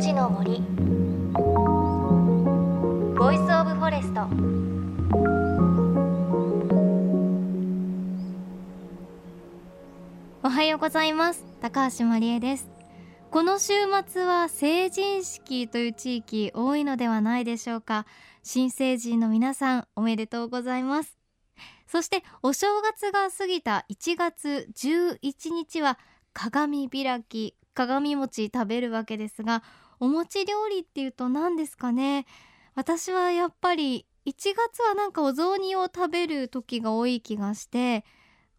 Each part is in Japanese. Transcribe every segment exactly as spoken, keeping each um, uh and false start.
ちの森ボイスオブフォレスト。おはようございます。高橋真理恵です。この週末は成人式という地域多いのではないでしょうか。新成人の皆さんおめでとうございます。そしてお正月が過ぎたいちがつじゅういちにちは鏡開き、鏡餅食べるわけですが、お餅料理っていうと何ですかね。私はやっぱりいちがつはなんかお雑煮を食べる時が多い気がして、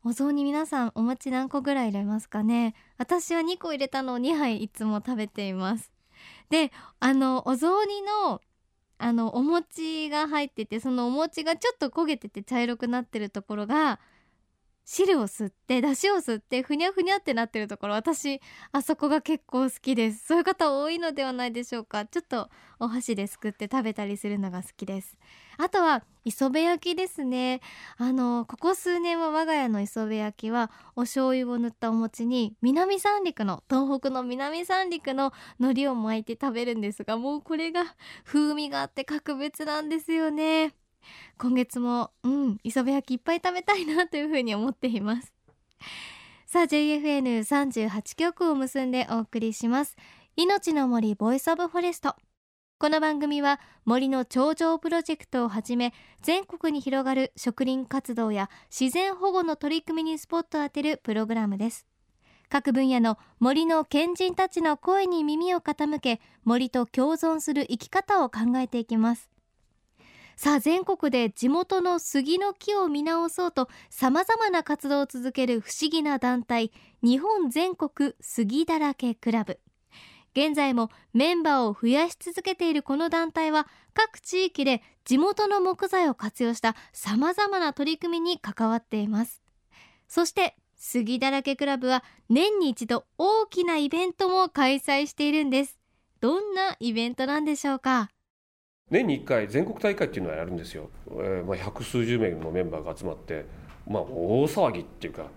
お雑煮皆さんお餅何個ぐらい入れますかね。私はにこ入れたのをにはいいつも食べています。で、あのお雑煮のあのお餅が入ってて、そのお餅がちょっと焦げてて茶色くなってるところが汁を吸って出汁を吸ってふにゃふにゃってなってるところ、私あそこが結構好きです。そういう方多いのではないでしょうか。ちょっとお箸ですくって食べたりするのが好きです。あとは磯辺焼きですね。あのここ数年は我が家の磯辺焼きはお醤油を塗ったお餅に南三陸の東北の南三陸の海苔を巻いて食べるんですが、もうこれが風味があって格別なんですよね。今月もうん磯辺焼きいっぱい食べたいなというふうに思っています。さあ ジェイエフエヌさんじゅうはち 局を結んでお送りします。命の森ボイスオブフォレスト。この番組は森の頂上プロジェクトをはじめ、全国に広がる植林活動や自然保護の取り組みにスポットを当てるプログラムです。各分野の森の賢人たちの声に耳を傾け、森と共存する生き方を考えていきます。さあ、全国で地元の杉の木を見直そうとさまざまな活動を続ける不思議な団体、日本全国杉だらけクラブ。現在もメンバーを増やし続けているこの団体は、各地域で地元の木材を活用したさまざまな取り組みに関わっています。そして杉だらけクラブは年に一度大きなイベントも開催しているんです。どんなイベントなんでしょうか。年にいっかい全国大会っていうのはやるんですよ。えーまあ、百数十名のメンバーが集まって、まあ、大騒ぎっていうか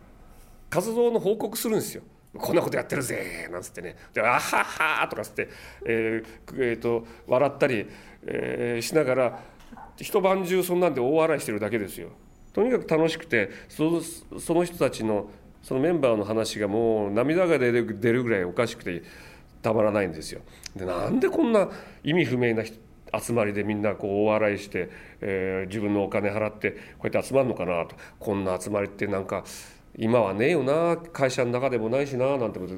活動の報告するんですよ。こんなことやってるぜなんつってね、であははとかつって、えーえー、と笑ったり、えー、しながら一晩中そんなんで大笑いしてるだけですよ。とにかく楽しくて、そ、その人たちのそのメンバーの話がもう涙が出る、出るぐらいおかしくてたまらないんですよ。で、なんでこんな意味不明な人集まりでみんなこう大笑いして、えー、自分のお金払ってこうやって集まるのかなと、こんな集まりってなんか今はねえよな、会社の中でもないしななんてこと、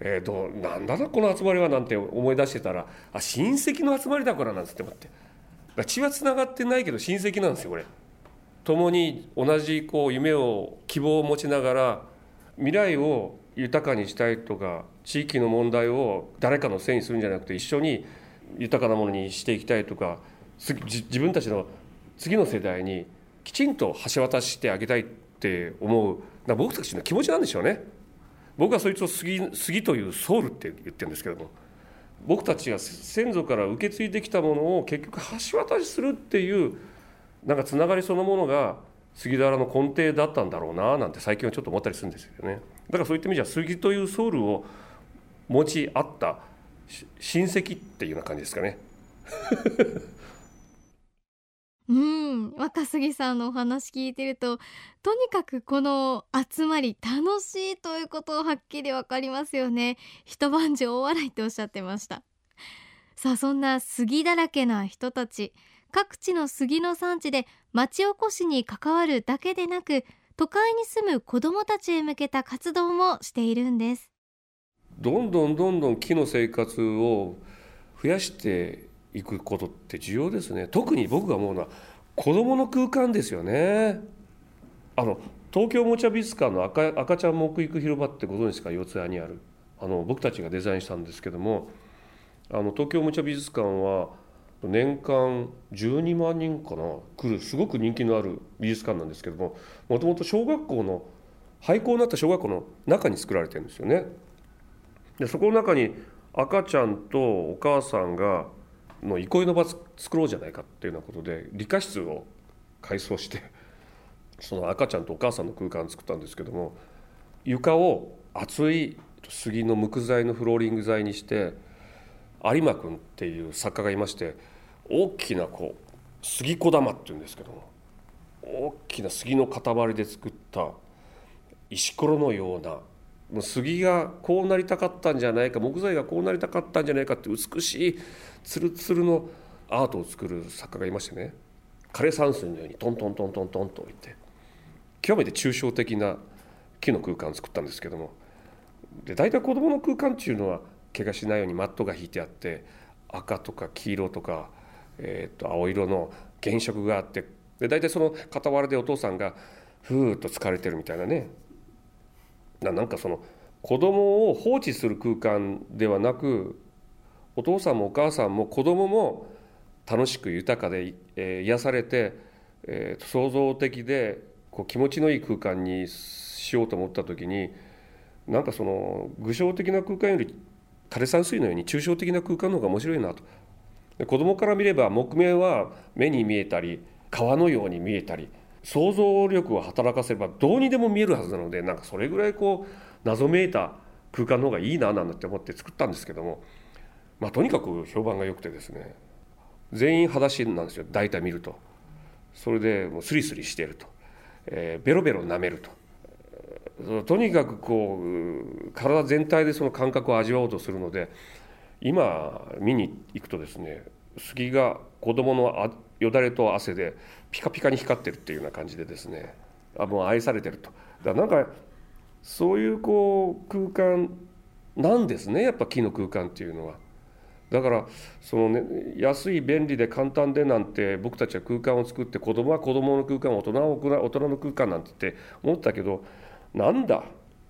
えー、どうなんだなこの集まりはなんて思い出してたら、あ、親戚の集まりだからなんつって思って、血はつながってないけど親戚なんですよこれ。共に同じこう夢を希望を持ちながら未来を豊かにしたいとか、地域の問題を誰かのせいにするんじゃなくて一緒に豊かなものにしていきたいとか、自分たちの次の世代にきちんと橋渡してあげたいって思う、だ僕たちの気持ちなんでしょうね。僕はそいつを杉、杉というソウルって言ってるんですけども、僕たちが先祖から受け継いできたものを結局橋渡しするっていうなんかつながりそのものが杉だらの根底だったんだろうななんて最近はちょっと思ったりするんですよね。だからそういった意味じゃ杉というソウルを持ち合った親戚っていうような感じですかね。うん、若杉さんのお話聞いてると、とにかくこの集まり楽しいということをはっきり分かりますよね。一晩中大笑いっておっしゃってました。さあ、そんな杉だらけな人たち、各地の杉の産地で町おこしに関わるだけでなく、都会に住む子どもたちへ向けた活動もしているんです。どんどんどんどん木の生活を増やしていくことって重要ですね。特に僕が思うのは子どもの空間ですよね。あの東京おもちゃ美術館の 赤, 赤ちゃん木育広場ってご存知ですか。四谷にあるあの僕たちがデザインしたんですけども、あの東京おもちゃ美術館は年間じゅうにまんにんかな来るすごく人気のある美術館なんですけども、もともと小学校の廃校になった小学校の中に作られてるんですよね。でそこの中に赤ちゃんとお母さんがの憩いの場作ろうじゃないかっていうようなことで理科室を改装してその赤ちゃんとお母さんの空間を作ったんですけども、床を厚い杉の無垢材のフローリング材にして、有馬君っていう作家がいまして、大きなこう杉小玉っていうんですけども、大きな杉の塊で作った石ころのような、もう杉がこうなりたかったんじゃないか、木材がこうなりたかったんじゃないかって美しいツルツルのアートを作る作家がいましてね、枯山水のようにトントントントントンと置いて、極めて抽象的な木の空間を作ったんですけども、で大体子どもの空間っていうのは怪我しないようにマットが引いてあって、赤とか黄色とか、えー、と青色の原色があって、で大体その傍らでお父さんがふーっと疲れてるみたいなね、な, なんかその子供を放置する空間ではなく、お父さんもお母さんも子供も楽しく豊かで、えー、癒されて、えー、創造的でこう気持ちのいい空間にしようと思った時に、なんかその具象的な空間より枯山水のように抽象的な空間の方が面白いなと。で子供から見れば木目は目に見えたり川のように見えたり、想像力を働かせればどうにでも見えるはずなので、なんかそれぐらいこう謎めいた空間の方がいいななんて思って作ったんですけども、まあとにかく評判が良くてですね、全員裸足なんですよ、大体見ると。それでもうスリスリしていると、えー、ベロベロ舐めると、とにかくこう体全体でその感覚を味わおうとするので、今見に行くとですね、杉が子供のよだれと汗でピカピカに光ってるっていうような感じでですね、あもう愛されてると。だからなんかそういうこう空間なんですね、やっぱ木の空間っていうのは。だからその、ね、安い便利で簡単でなんて僕たちは空間を作って、子供は子供の空間、大人は大人の空間なんてって思ったけど、なんだ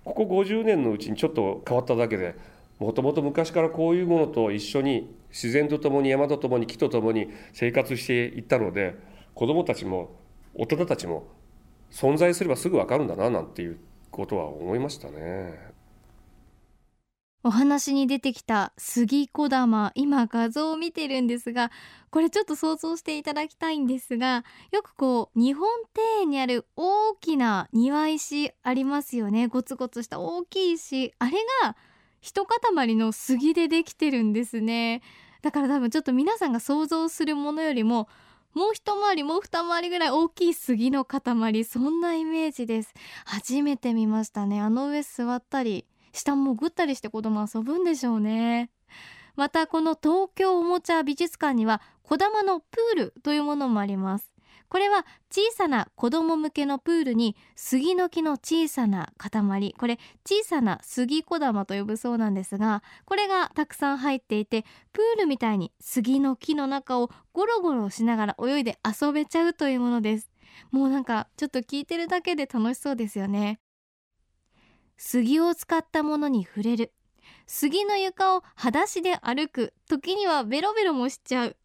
ここごじゅうねんのうちにちょっと変わっただけで、もともと昔からこういうものと一緒に自然とともに山とともに木とともに生活していったので、子どもたちも大人たちも存在すればすぐ分かるんだななんていうことは思いましたね。お話に出てきた杉小玉、今画像を見てるんですが、これちょっと想像していただきたいんですが、よくこう日本庭園にある大きな庭石ありますよね、ゴツゴツした大きい石、あれが一塊の杉でできてるんですね。だから多分ちょっと皆さんが想像するものよりももう一回りもう二回りぐらい大きい杉の塊、そんなイメージです。初めて見ましたね。あの上座ったり下もぐったりして子供遊ぶんでしょうね。またこの東京おもちゃ美術館には小玉のプールというものもあります。これは小さな子ども向けのプールに杉の木の小さな塊、これ小さな杉小玉と呼ぶそうなんですが、これがたくさん入っていて、プールみたいに杉の木の中をゴロゴロしながら泳いで遊べちゃうというものです。もうなんかちょっと聞いてるだけで楽しそうですよね。杉を使ったものに触れる、杉の床を裸足で歩く、時にはベロベロもしちゃう。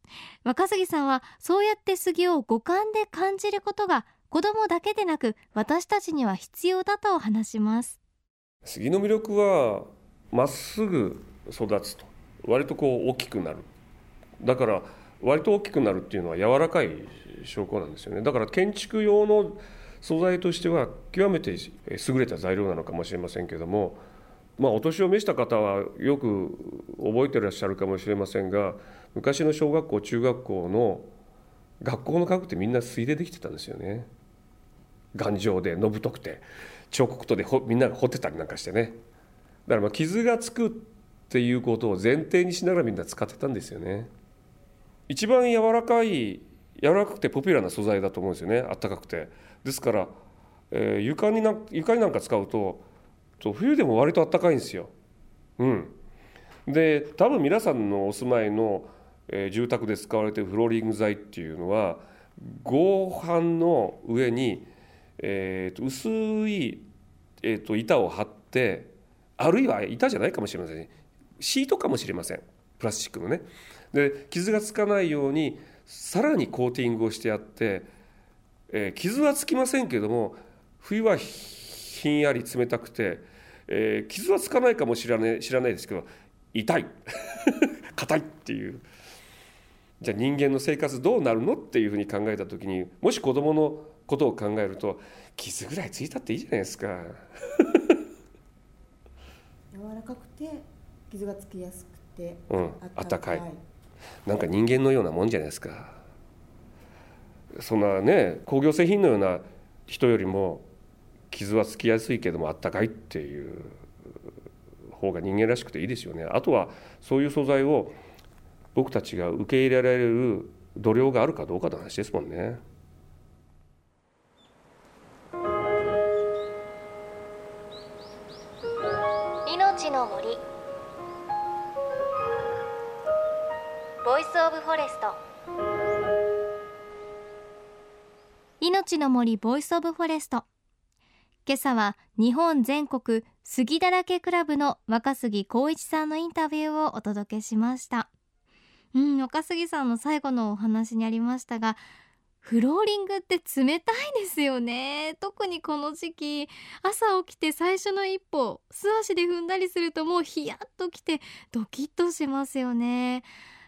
若杉さんはそうやって杉を五感で感じることが子どもだけでなく私たちには必要だと話します。杉の魅力はまっすぐ育つと、割とこう大きくなる。だから割と大きくなるっていうのは柔らかい証拠なんですよね。だから建築用の素材としては極めて優れた材料なのかもしれませんけども、まあ、お年を召した方はよく覚えていらっしゃるかもしれませんが、昔の小学校中学校の学校の家具ってみんな杉でできてたんですよね。頑丈でのぶとくて彫刻刀でほみんなが彫ってたりなんかしてね。だからまあ傷がつくっていうことを前提にしながらみんな使ってたんですよね。一番柔らかい柔らかくてポピュラーな素材だと思うんですよね、あったかくて。ですから、えー、床にな、床になんか使うと冬でも割と暖かいんですよ、うん、で多分皆さんのお住まいの、えー、住宅で使われているフローリング材っていうのは合板の上に、えー、と薄い、えー、と板を張って、あるいは板じゃないかもしれません、シートかもしれません、プラスチックのね。で傷がつかないようにさらにコーティングをしてあって、えー、傷はつきませんけども、冬はひんやり冷たくて、えー、傷はつかないかもしれない、知らないですけど痛い硬いっていう。じゃあ人間の生活どうなるのっていうふうに考えた時に、もし子どものことを考えると傷ぐらいついたっていいじゃないですか柔らかくて傷がつきやすくて、うん、あったかい、なんか人間のようなもんじゃないですか。そんなね、工業製品のような人よりも傷はつきやすいけどもあったかいっていう方が人間らしくていいですよね。あとはそういう素材を僕たちが受け入れられる度量があるかどうかの話ですもんね。命の森、ボイスオブフォレスト。命の森ボイスオブフォレスト。今朝は日本全国杉だらけクラブの若杉浩一さんのインタビューをお届けしました。うん、若杉さんの最後のお話にありましたが、フローリングって冷たいですよね。特にこの時期、朝起きて最初の一歩素足で踏んだりするともうヒヤッときてドキッとしますよね。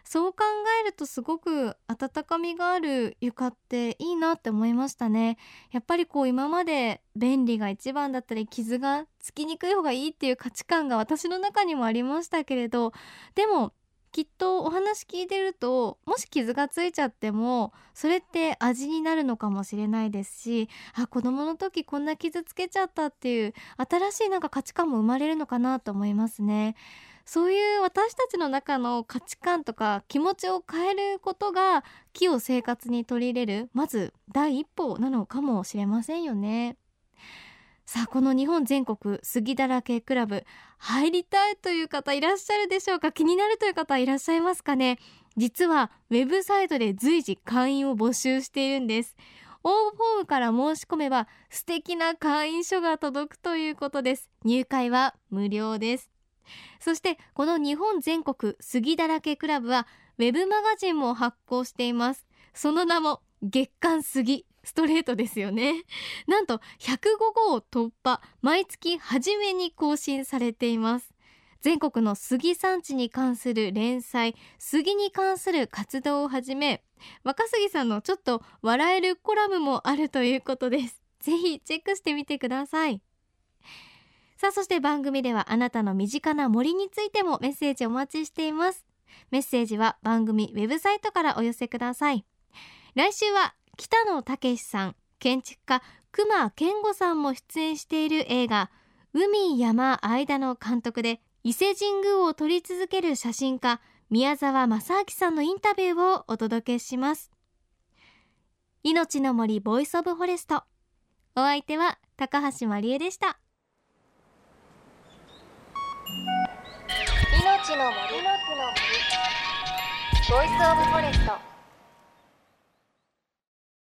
そう考えるとすごく温かみがある床っていいなって思いましたね。やっぱりこう今まで便利が一番だったり傷がつきにくい方がいいっていう価値観が私の中にもありましたけれど、でもきっとお話聞いてると、もし傷がついちゃってもそれって味になるのかもしれないですし、あ、子供の時こんな傷つけちゃったっていう新しいなんか価値観も生まれるのかなと思いますね。そういう私たちの中の価値観とか気持ちを変えることが木を生活に取り入れるまず第一歩なのかもしれませんよね。さあ、この日本全国杉だらけクラブ入りたいという方いらっしゃるでしょうか。気になるという方いらっしゃいますかね。実はウェブサイトで随時会員を募集しているんです。応募フォームから申し込めば素敵な会員書が届くということです。入会は無料です。そしてこの日本全国杉だらけクラブはウェブマガジンも発行しています。その名も月刊杉、ストレートですよね。なんとひゃくごごうを突破、毎月初めに更新されています。全国の杉産地に関する連載、杉に関する活動をはじめ、若杉さんのちょっと笑えるコラムもあるということです。ぜひチェックしてみてください。さあ、そして番組ではあなたの身近な森についてもメッセージお待ちしています。メッセージは番組ウェブサイトからお寄せください。来週は北野武さん、建築家隈研吾さんも出演している映画海山間の監督で、伊勢神宮を撮り続ける写真家宮沢正明さんのインタビューをお届けします。命の森ボイスオブフォレスト、お相手は高橋まりえでした。命の森の森ボイスオブフォレスト。